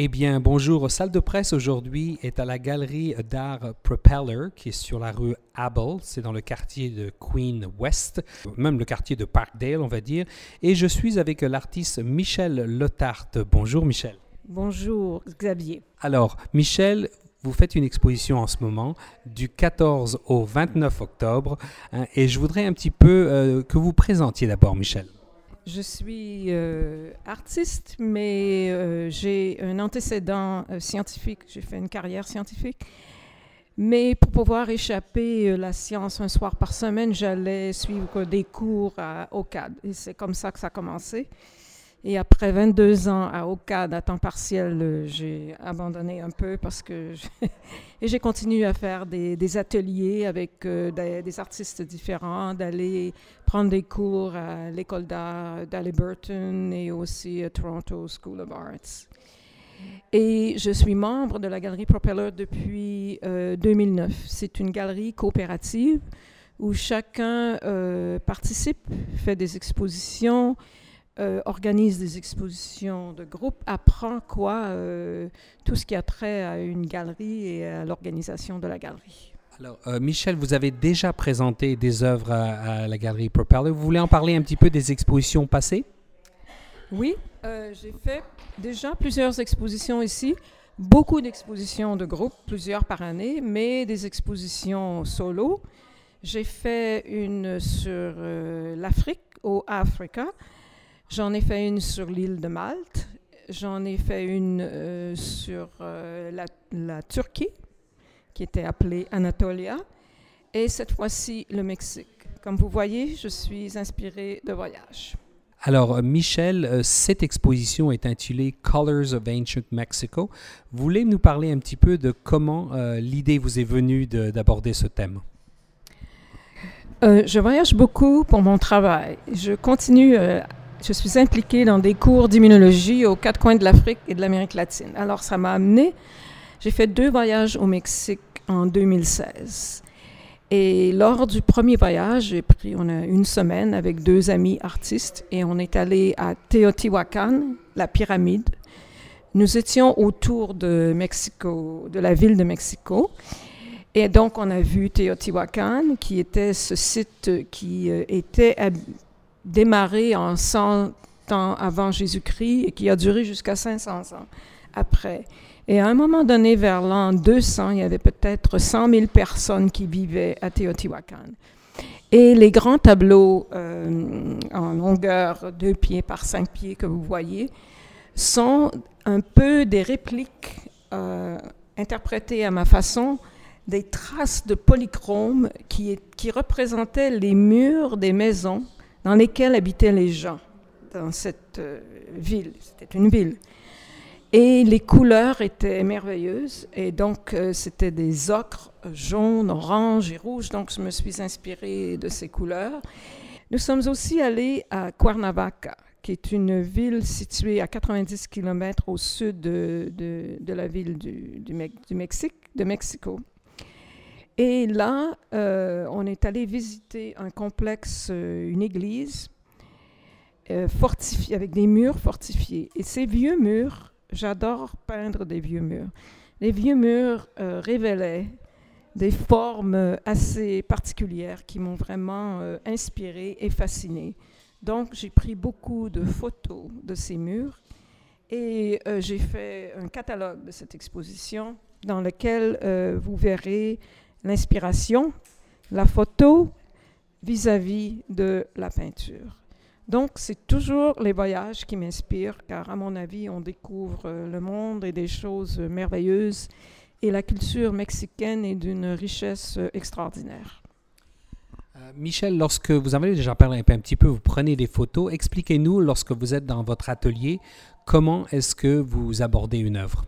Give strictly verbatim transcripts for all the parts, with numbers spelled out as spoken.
Eh bien, bonjour. Salle de presse aujourd'hui est à la galerie d'art Propeller, qui est sur la rue Abel. C'est dans le quartier de Queen West, même le quartier de Parkdale, on va dire. Et je suis avec l'artiste Michelle Letarte. Bonjour, Michelle. Bonjour, Xavier. Alors, Michelle, vous faites une exposition en ce moment du quatorze au vingt-neuf octobre. Hein, et je voudrais un petit peu euh, que vous présentiez d'abord, Michelle. Je suis euh, artiste, mais euh, j'ai un antécédent euh, scientifique. J'ai fait une carrière scientifique. Mais pour pouvoir échapper à euh, la science un soir par semaine, j'allais suivre des cours à O C A D. Et c'est comme ça que ça a commencé. Et après vingt-deux ans à O C A D, à temps partiel, euh, j'ai abandonné un peu parce que... J'ai et j'ai continué à faire des, des ateliers avec euh, des, des artistes différents, d'aller prendre des cours à l'école d'art d'Haliburton et aussi à Toronto School of Arts. Et je suis membre de la galerie Propeller depuis euh, deux mille neuf. C'est une galerie coopérative où chacun euh, participe, fait des expositions, Euh, organise des expositions de groupe, apprend quoi, euh, tout ce qui a trait à une galerie et à l'organisation de la galerie. Alors, euh, Michel, vous avez déjà présenté des œuvres à, à la galerie Propeller. Vous voulez en parler un petit peu des expositions passées? Oui, euh, j'ai fait déjà plusieurs expositions ici, beaucoup d'expositions de groupe, plusieurs par année, mais des expositions solo. J'ai fait une sur euh, l'Afrique, au Africa. J'en ai fait une sur l'île de Malte, j'en ai fait une euh, sur euh, la, la Turquie, qui était appelée Anatolia, et cette fois-ci le Mexique. Comme vous voyez, je suis inspirée de voyage. Alors, Michel, cette exposition est intitulée « Colours of Ancient Mexico ». Vous voulez nous parler un petit peu de comment euh, l'idée vous est venue de, d'aborder ce thème? Euh, je voyage beaucoup pour mon travail. Je continue... Euh, Je suis impliquée dans des cours d'immunologie aux quatre coins de l'Afrique et de l'Amérique latine. Alors, ça m'a amenée. J'ai fait deux voyages au Mexique en deux mille seize. Et lors du premier voyage, j'ai pris on a une semaine avec deux amis artistes et on est allé à Teotihuacan, la pyramide. Nous étions autour de Mexico, de la ville de Mexico. Et donc, on a vu Teotihuacan, qui était ce site qui était démarré en cent ans avant Jésus-Christ et qui a duré jusqu'à cinq cents ans après. Et à un moment donné, vers l'an deux cents, il y avait peut-être cent mille personnes qui vivaient à Teotihuacan. Et les grands tableaux euh, en longueur, deux pieds par cinq pieds que vous voyez, sont un peu des répliques euh, interprétées à ma façon, des traces de polychrome qui, est, qui représentaient les murs des maisons dans lesquels habitaient les gens dans cette euh, ville. C'était une ville. Et les couleurs étaient merveilleuses. Et donc, euh, c'était des ocres jaunes, oranges et rouges. Donc, je me suis inspirée de ces couleurs. Nous sommes aussi allés à Cuernavaca, qui est une ville située à quatre-vingt-dix kilomètres au sud de, de, de la ville du, du, Me- du Mexique, de Mexico. Et là, euh, on est allé visiter un complexe, euh, une église euh, fortifiée, avec des murs fortifiés. Et ces vieux murs, j'adore peindre des vieux murs. Les vieux murs euh, révélaient des formes assez particulières qui m'ont vraiment euh, inspirée et fascinée. Donc, j'ai pris beaucoup de photos de ces murs et euh, j'ai fait un catalogue de cette exposition dans lequel euh, vous verrez l'inspiration, la photo vis-à-vis de la peinture. Donc, c'est toujours les voyages qui m'inspirent, car à mon avis, on découvre euh, le monde et des choses euh, merveilleuses, et la culture mexicaine est d'une richesse euh, extraordinaire. Euh, Michel, lorsque vous en avez déjà parlé un petit peu, vous prenez des photos. Expliquez-nous, lorsque vous êtes dans votre atelier, comment est-ce que vous abordez une œuvre?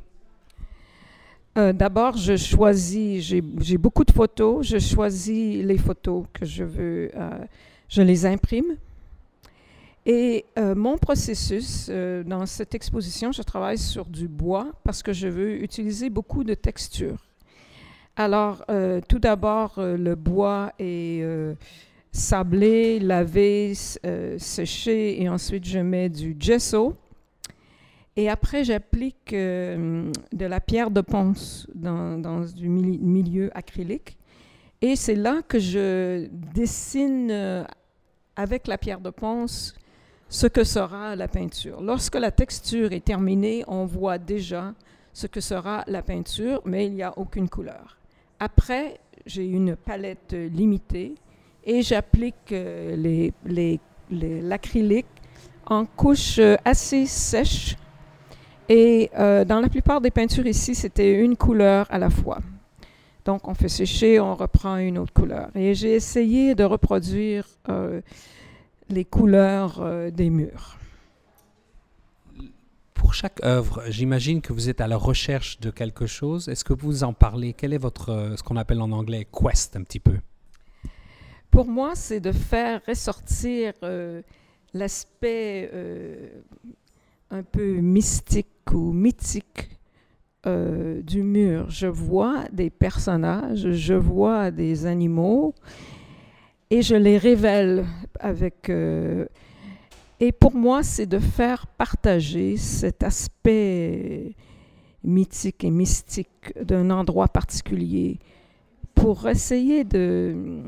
Euh, d'abord, je choisis, j'ai, j'ai beaucoup de photos, je choisis les photos que je veux, euh, je les imprime. Et euh, mon processus, euh, dans cette exposition, je travaille sur du bois parce que je veux utiliser beaucoup de textures. Alors, euh, tout d'abord, euh, le bois est euh, sablé, lavé, euh, séché, et ensuite je mets du gesso. Et après, j'applique euh, de la pierre de ponce dans, dans du mili- milieu acrylique. Et c'est là que je dessine euh, avec la pierre de ponce ce que sera la peinture. Lorsque la texture est terminée, on voit déjà ce que sera la peinture, mais il n'y a aucune couleur. Après, j'ai une palette limitée et j'applique euh, les, les, les, l'acrylique en couche assez sèche. Et euh, dans la plupart des peintures ici, c'était une couleur à la fois. Donc, on fait sécher, on reprend une autre couleur. Et j'ai essayé de reproduire euh, les couleurs euh, des murs. Pour chaque œuvre, j'imagine que vous êtes à la recherche de quelque chose. Est-ce que vous en parlez? Quel est votre, ce qu'on appelle en anglais, quest un petit peu? Pour moi, c'est de faire ressortir euh, l'aspect... Euh, un peu mystique ou mythique euh, du mur. Je vois des personnages, je vois des animaux et je les révèle avec... Euh, et pour moi, c'est de faire partager cet aspect mythique et mystique d'un endroit particulier pour essayer de...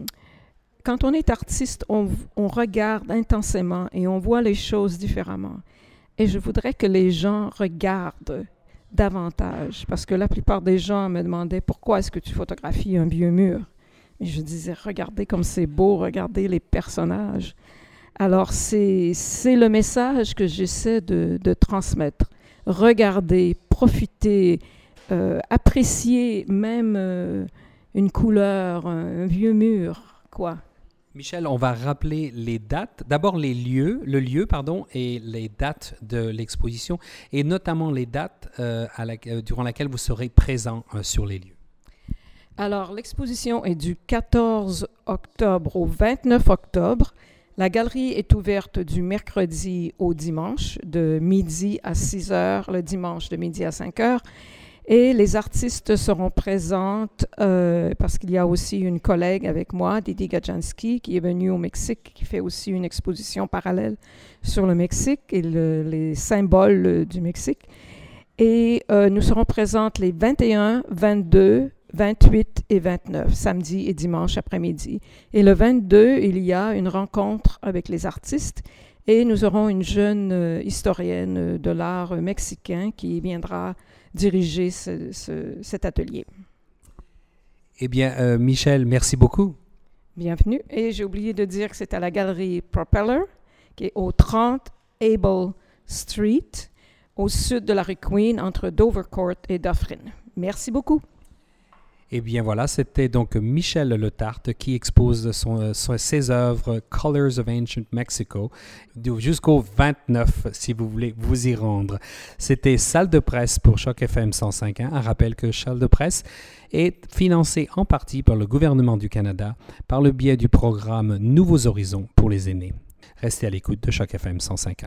Quand on est artiste, on, on regarde intensément et on voit les choses différemment. Et je voudrais que les gens regardent davantage, parce que la plupart des gens me demandaient « Pourquoi est-ce que tu photographies un vieux mur? » Et je disais « Regardez comme c'est beau, regardez les personnages. » Alors, c'est, c'est le message que j'essaie de, de transmettre. Regardez, profitez, euh, appréciez même euh, une couleur, un, un vieux mur, quoi. Michelle, on va rappeler les dates, d'abord les lieux, le lieu pardon, et les dates de l'exposition, et notamment les dates euh, à la, euh, durant laquelle vous serez présent euh, sur les lieux. Alors, l'exposition est du quatorze octobre au vingt-neuf octobre. La galerie est ouverte du mercredi au dimanche, de midi à six heures, le dimanche de midi à cinq heures. Et les artistes seront présentes euh, parce qu'il y a aussi une collègue avec moi, Didi Gajanski, qui est venue au Mexique, qui fait aussi une exposition parallèle sur le Mexique et le, les symboles euh, du Mexique. Et euh, nous serons présentes les vingt et un, vingt-deux, vingt-huit et vingt-neuf, samedi et dimanche après-midi. Et le vingt-deux, il y a une rencontre avec les artistes et nous aurons une jeune euh, historienne de l'art mexicain qui viendra diriger ce, ce, cet atelier. Eh bien, euh, Michelle, merci beaucoup. Bienvenue. Et j'ai oublié de dire que c'est à la galerie Propeller, qui est au trente Abel Street, au sud de la rue Queen, entre Dovercourt et Dufferin. Merci beaucoup. Eh bien, voilà, c'était donc Michelle Letarte qui expose son, son, ses œuvres « Colours of Ancient Mexico » jusqu'au vingt-neuf, si vous voulez vous y rendre. C'était Salle de presse pour Choc F M cent cinq. Un rappel que Salle de presse est financée en partie par le gouvernement du Canada par le biais du programme « Nouveaux horizons pour les aînés ». Restez à l'écoute de Choc F M cent cinq.